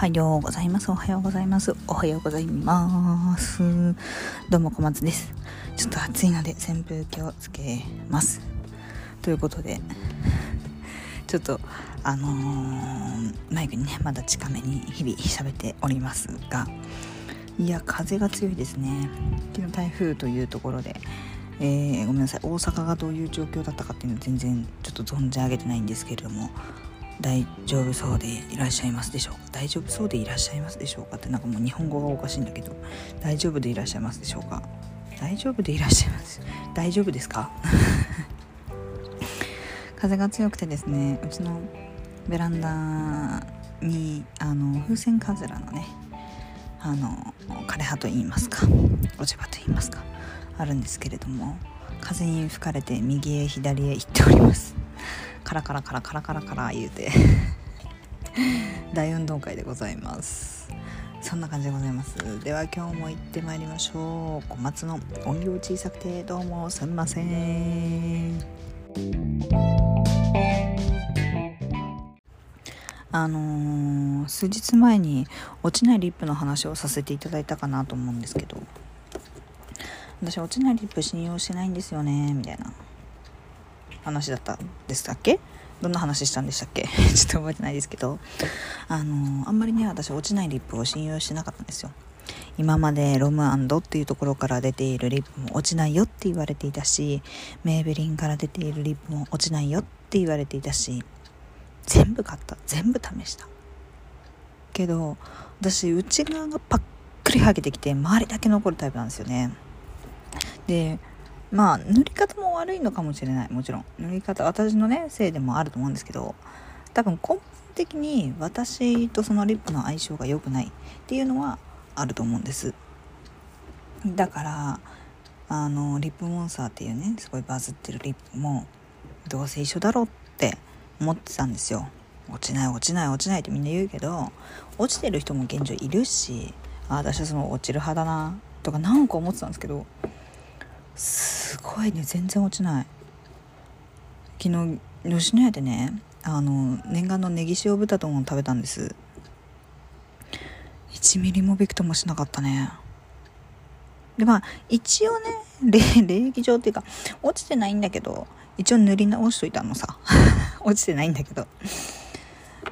おはようございます。どうも小松です。ちょっと暑いので扇風機をつけます。ということでちょっとマイクにねまだ近めに日々喋っておりますが、いや風が強いですね。昨日台風というところでごめんなさい、大阪がどういう状況だったかっていうのは全然ちょっと存じ上げてないんですけれども、大丈夫そうでいらっしゃいますでしょうか。大丈夫そうでいらっしゃいますでしょうかってなんかもう日本語がおかしいんだけど、大丈夫でいらっしゃいますでしょうか。大丈夫でいらっしゃいます大丈夫ですか風が強くてですね、うちのベランダに風船カズラのね枯葉といいますか落ち葉といいますかあるんですけれども、風に吹かれて右へ左へ行っております。カラカラカラカラカラカラ言うて大運動会でございます。そんな感じでございます。では今日も行ってまいりましょう。小松の音量小さくてどうもすみません。数日前に落ちないリップの話をさせていただいたかなと思うんですけど、私落ちないリップ信用してないんですよねみたいな話だったんでしたっけ。どんな話したんでしたっけちょっと覚えてないですけど、あんまりね私落ちないリップを信用してなかったんですよ。今までロム&っていうところから出ているリップも落ちないよって言われていたし、メイベリンから出ているリップも落ちないよって言われていたし、全部買った全部試したけど、私内側がパックリ剥げてきて周りだけ残るタイプなんですよね。でまあ塗り方も悪いのかもしれない。もちろん塗り方私のねせいでもあると思うんですけど、多分根本的に私とそのリップの相性が良くないっていうのはあると思うんです。だからリップモンスターっていうねすごいバズってるリップもどうせ一緒だろうって思ってたんですよ。落ちない落ちない落ちないってみんな言うけど、落ちてる人も現状いるし、私はその落ちる派だなとかなんか思ってたんですけど、すごいね全然落ちない。昨日吉野家でね念願のネギ塩豚丼を食べたんです。1ミリもびくともしなかったね。でまあ一応ね礼儀上っていうか落ちてないんだけど一応塗り直しといたのさ落ちてないんだけど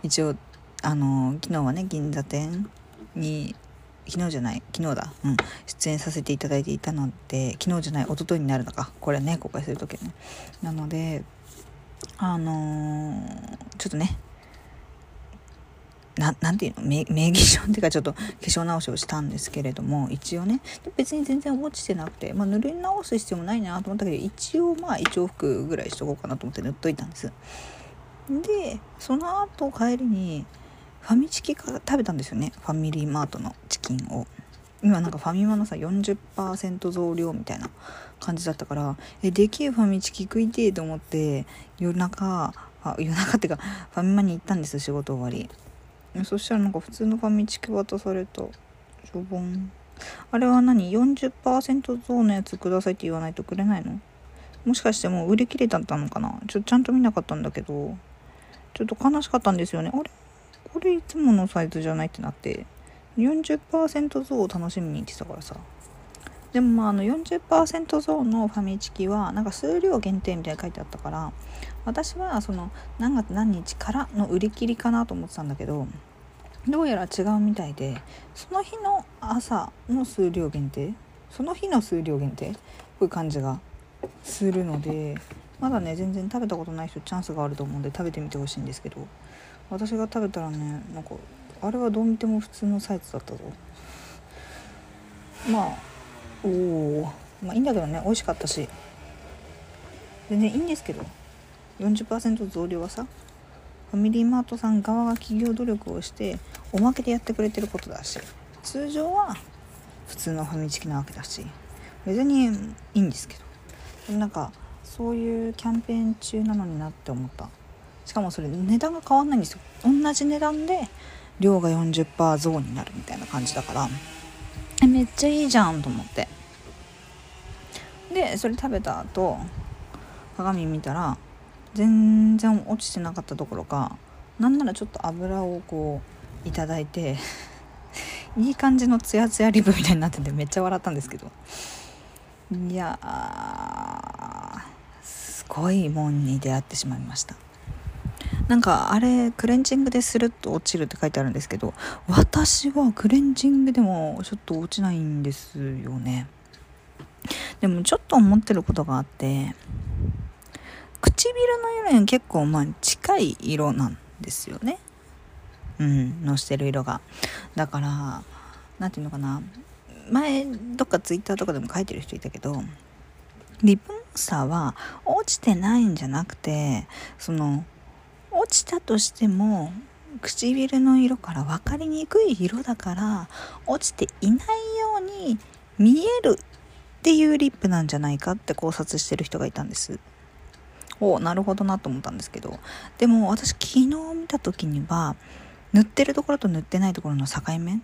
一応昨日はね銀座店に出演させていただいていたので、一昨日になるのかこれね公開するときね。なのでちょっとねなんていうの名義書っていうかちょっと化粧直しをしたんですけれども、一応ね別に全然落ちてなくて、まあ、塗り直す必要もないなと思ったけど、一応まあ一往復ぐらいしとこうかなと思って塗っといたんです。でその後帰りにファミチキから食べたんですよね。ファミリーマートのチキンを。今なんかファミマのさ 40% 増量みたいな感じだったから、できるファミチキ食いてえと思って夜中ってかファミマに行ったんです。仕事終わり。そしたらなんか普通のファミチキ渡された。しょぼん。あれは何 40% 増のやつくださいって言わないとくれないの？もしかしてもう売り切れだったのかな。ちゃんと見なかったんだけど、ちょっと悲しかったんですよね。あれこれいつものサイズじゃないってなって、 40% 増を楽しみに来てたからさ。でもまあ40% 増のファミチキはなんか数量限定みたいに書いてあったから、私はその何月何日からの売り切りかなと思ってたんだけど、どうやら違うみたいで、その日の朝の数量限定こういう感じがするので、まだね全然食べたことない人チャンスがあると思うんで食べてみてほしいんですけど、私が食べたらねなんかあれはどう見ても普通のサイズだったぞ。まあいいんだけどね、美味しかったし全然いいんですけど、 40% 増量はさファミリーマートさん側が企業努力をしておまけでやってくれてることだし、通常は普通のファミチキなわけだし別にいいんですけど、でもなんかそういうキャンペーン中なのになって思った。しかもそれ値段が変わんないんですよ。同じ値段で量が 40% 増になるみたいな感じだから、めっちゃいいじゃんと思って。でそれ食べた後鏡見たら全然落ちてなかったどころか、なんならちょっと油をこいただいていい感じのツヤツヤリブみたいになっててめっちゃ笑ったんですけど、いやすごいもんに出会ってしまいました。なんかあれクレンジングでするっと落ちるって書いてあるんですけど、私はクレンジングでもちょっと落ちないんですよね。でもちょっと思ってることがあって、唇の色に結構近い色なんですよね、のしてる色が。だからなんていうのかな、前どっかツイッターとかでも書いてる人いたけど、リップモンスターは落ちてないんじゃなくて、その落ちたとしても唇の色から分かりにくい色だから落ちていないように見えるっていうリップなんじゃないかって考察してる人がいたんです。お、なるほどなと思ったんですけど、でも私昨日見た時には塗ってるところと塗ってないところの境目、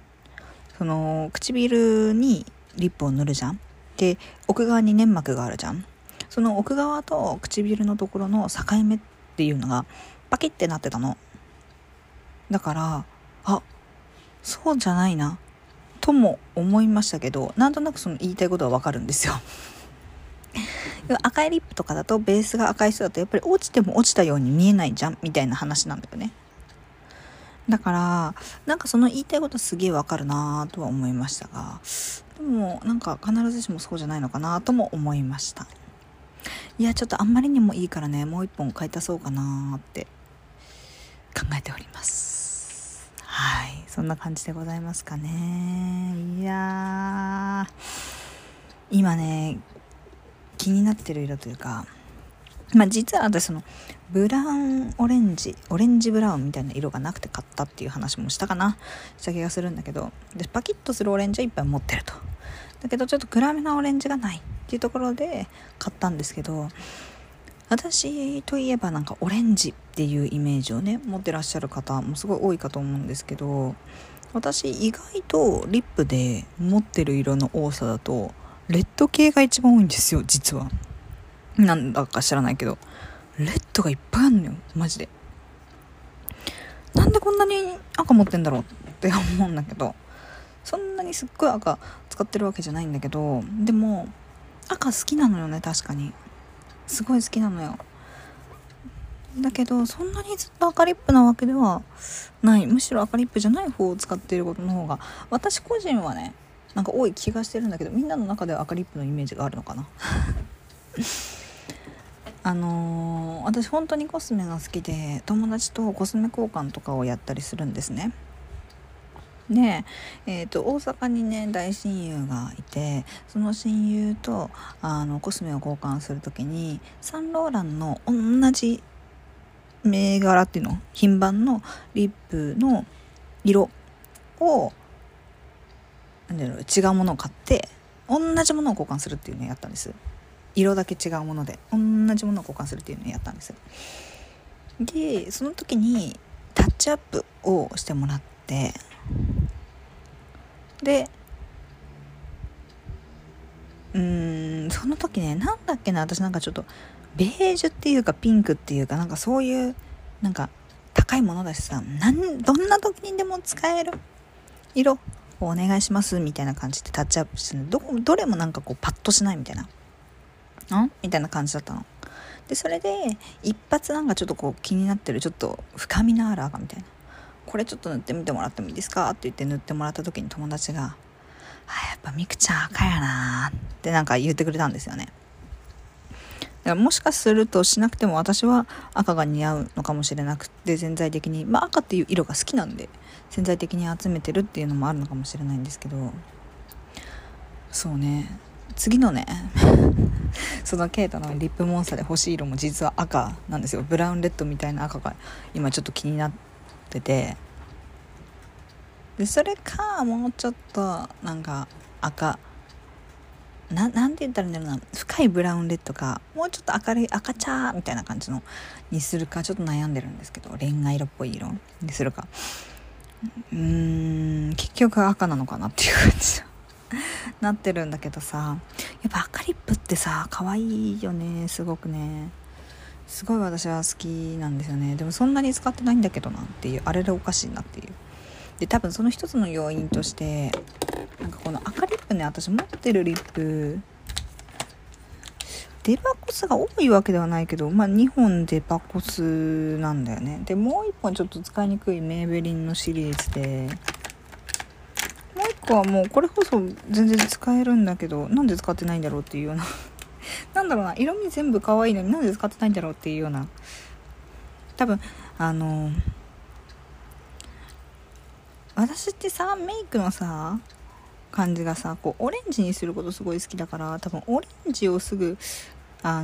その唇にリップを塗るじゃん、で奥側に粘膜があるじゃん、その奥側と唇のところの境目っていうのがパキってなってたの。だからあ、そうじゃないなとも思いましたけど、なんとなくその言いたいことはわかるんですよ。赤いリップとかだとベースが赤い人だとやっぱり落ちても落ちたように見えないじゃんみたいな話なんだよね。だからなんかその言いたいことすげえわかるなとは思いましたが、でもなんか必ずしもそうじゃないのかなとも思いました。いやちょっとあんまりにもいいからね、もう一本買い足そうかなって考えております。はい、そんな感じでございますかね。いや今ね気になってる色というか、実は私そのブラウンオレンジ、オレンジブラウンみたいな色がなくて買ったっていう話もした気がするんだけど、でパキッとするオレンジはいっぱい持ってると、だけどちょっと暗めなオレンジがないっていうところで買ったんですけど、私といえばなんかオレンジっていうイメージをね持ってらっしゃる方もすごい多いかと思うんですけど、私意外とリップで持ってる色の多さだとレッド系が一番多いんですよ、実は。なんだか知らないけどレッドがいっぱいあるのよ、マジで。なんでこんなに赤持ってんだろうって思うんだけど、そんなにすっごい赤使ってるわけじゃないんだけど、でも赤好きなのよね、確かにすごい好きなのよ。だけどそんなにずっと赤リップなわけではない、むしろ赤リップじゃない方を使っていることの方が私個人はねなんか多い気がしてるんだけど、みんなの中では赤リップのイメージがあるのかな。私本当にコスメが好きで、友達とコスメ交換とかをやったりするんですね。で、大阪にね大親友がいて、その親友とコスメを交換するときにサンローランの同じ銘柄っていうの品番のリップの色を違うものを買って同じものを交換するっていうのをやったんです。色だけ違うもので同じものを交換するっていうのをやったんです。でその時にタッチアップをしてもらって、でその時ねなんだっけな、私なんかちょっとベージュっていうかピンクっていうかなんかそういうなんか高いものだしさ、どんな時にでも使える色お願いしますみたいな感じでタッチアップして、どれもなんかこうパッとしないみたいなんみたいな感じだったので、それで一発なんかちょっとこう気になってるちょっと深みのある赤みたいな、これちょっと塗ってみてもらってもいいですかって言って塗ってもらった時に友達がやっぱみくちゃん赤やなってなんか言ってくれたんですよね。だからもしかするとしなくても私は赤が似合うのかもしれなくて、潜在的に赤っていう色が好きなんで潜在的に集めてるっていうのもあるのかもしれないんですけど、そうね次のねそのケイトのリップモンスターで欲しい色も実は赤なんですよ。ブラウンレッドみたいな赤が今ちょっと気になってて、でそれかもうちょっとなんか赤なんて言ったらいいんだろうな、深いブラウンレッドかもうちょっと明るい赤茶みたいな感じのにするかちょっと悩んでるんですけど、レンガ色っぽい色にするか、結局赤なのかなっていう感じなってるんだけどさ、やっぱ赤リップってさ可愛いよね、すごくね、すごい私は好きなんですよね。でもそんなに使ってないんだけどなっていう、あれでおかしいなっていうで多分その一つの要因としてなんかこの赤リップね、私持ってるリップデパコスが多いわけではないけど、まあ2本デパコスなんだよね。でもう1本ちょっと使いにくいメーベリンのシリーズで、もう1個はもうこれこそ全然使えるんだけど、なんで使ってないんだろうっていうようななんだろうな、色味全部可愛いのになんで使ってないんだろうっていうような、多分私ってさ、メイクのさ感じがさ、こうオレンジにすることすごい好きだから、多分オレンジをすぐア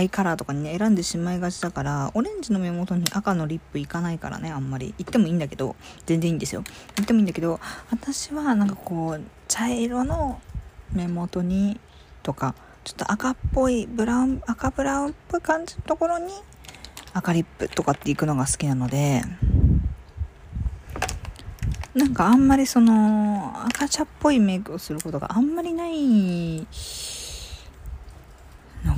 イカラーとかにね選んでしまいがちだから、オレンジの目元に赤のリップいかないからね、あんまり。いってもいいんだけど、全然いいんですよ、いってもいいんだけど、私はなんかこう茶色の目元にとか、ちょっと赤っぽいブラウンっぽい感じのところに赤リップとかっていくのが好きなので、なんかあんまりその赤茶っぽいメイクをすることがあんまりないの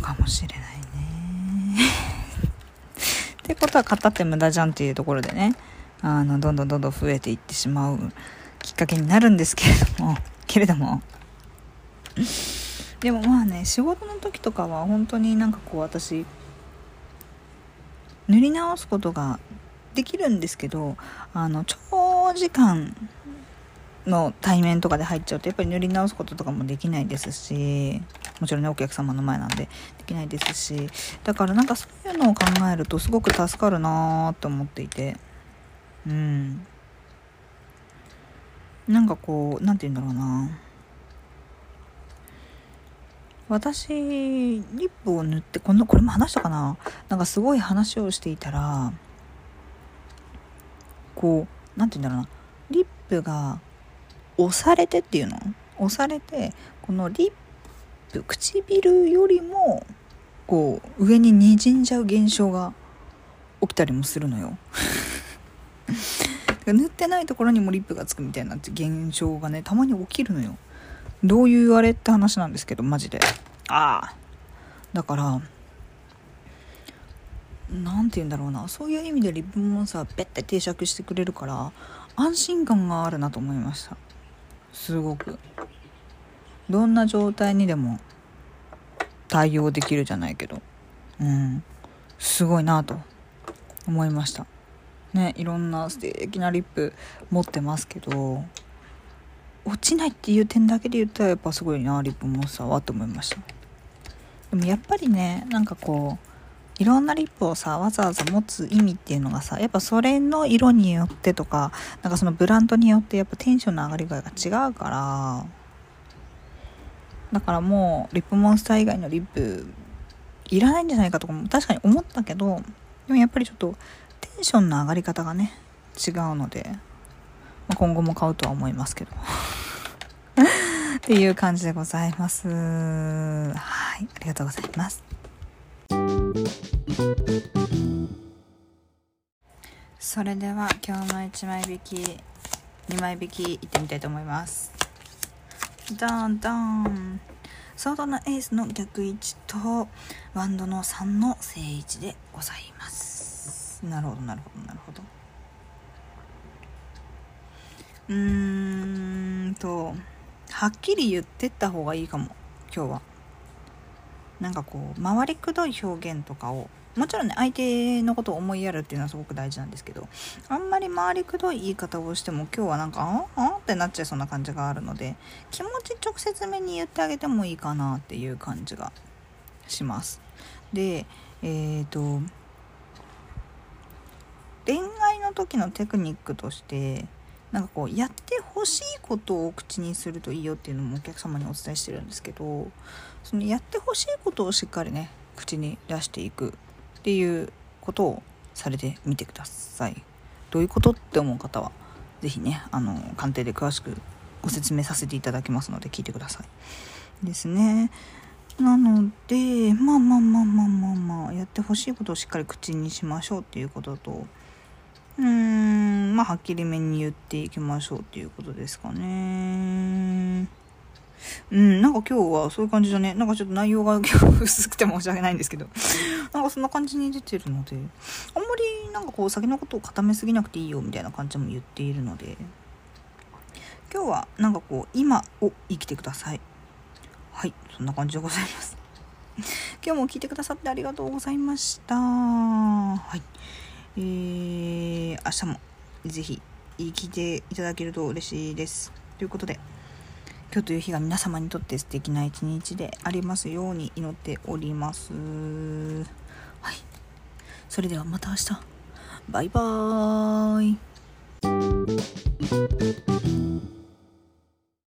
かもしれないねってことは語って無駄じゃんっていうところでね、どんどん増えていってしまうきっかけになるんですけれどもでもまあね、仕事の時とかは本当になんかこう、私塗り直すことができるんですけど、長時間の対面とかで入っちゃうとやっぱり塗り直すこととかもできないですし、もちろんねお客様の前なんでできないですし、だからなんかそういうのを考えるとすごく助かるなーって思っていて、なんかこう、なんて言うんだろうな、私リップを塗って、これも話したかな、なんかすごい話をしていたら、こう、なんて言うんだろうな、リップが押されてっていうの、押されて、このリップ唇よりもこう上に滲んじゃう現象が起きたりもするのよ塗ってないところにもリップがつくみたいな現象がね、たまに起きるのよ。どういうあれって話なんですけど、マジで。だからなんて言うんだろうな、そういう意味でリップもさ、ベッて定着してくれるから安心感があるなと思いました。すごくどんな状態にでも対応できるじゃないけど、すごいなと思いましたね。いろんな素敵なリップ持ってますけど、落ちないっていう点だけで言ったらやっぱすごいな、リップモンスターはと思いました。でもやっぱりね、なんかこういろんなリップをさ、わざわざ持つ意味っていうのがさ、やっぱそれの色によってとか、なんかそのブランドによってやっぱテンションの上がりが違うから、だからもうリップモンスター以外のリップいらないんじゃないかとかも確かに思ったけど、でもやっぱりちょっとテンションの上がり方がね違うので、今後も買うとは思いますけどっていう感じでございます。はい、ありがとうございます。それでは今日の1枚引き2枚引きいってみたいと思います。ドンドン、ソードのエースの逆位置とワンドの3の正位置でございます。なるほど。はっきり言ってった方がいいかも。今日はなんかこう回りくどい表現とかを、もちろんね相手のことを思いやるっていうのはすごく大事なんですけど、あんまり回りくどい言い方をしても今日はなんかってなっちゃいそうな感じがあるので、気持ち直接目に言ってあげてもいいかなっていう感じがします。で、恋愛の時のテクニックとして、なんかこうやってほしいことを口にするといいよっていうのもお客様にお伝えしてるんですけど、そのやってほしいことをしっかりね口に出していくっていうことをされてみてください。どういうことって思う方はぜひね、鑑定で詳しくご説明させていただきますので聞いてくださいですね。なのでまあやってほしいことをしっかり口にしましょうっていうことと、はっきりめに言っていきましょうっていうことですかね。なんか今日はそういう感じだね。なんかちょっと内容が薄くて申し訳ないんですけどなんかそんな感じに出てるので、あんまりなんかこう先のことを固めすぎなくていいよみたいな感じも言っているので、今日はなんかこう今を生きてください。はい、そんな感じでございます。今日も聞いてくださってありがとうございました。はい、明日もぜひ聞いていただけると嬉しいですということで、今日という日が皆様にとって素敵な一日でありますように祈っております。はい、それではまた明日、バイバーイ。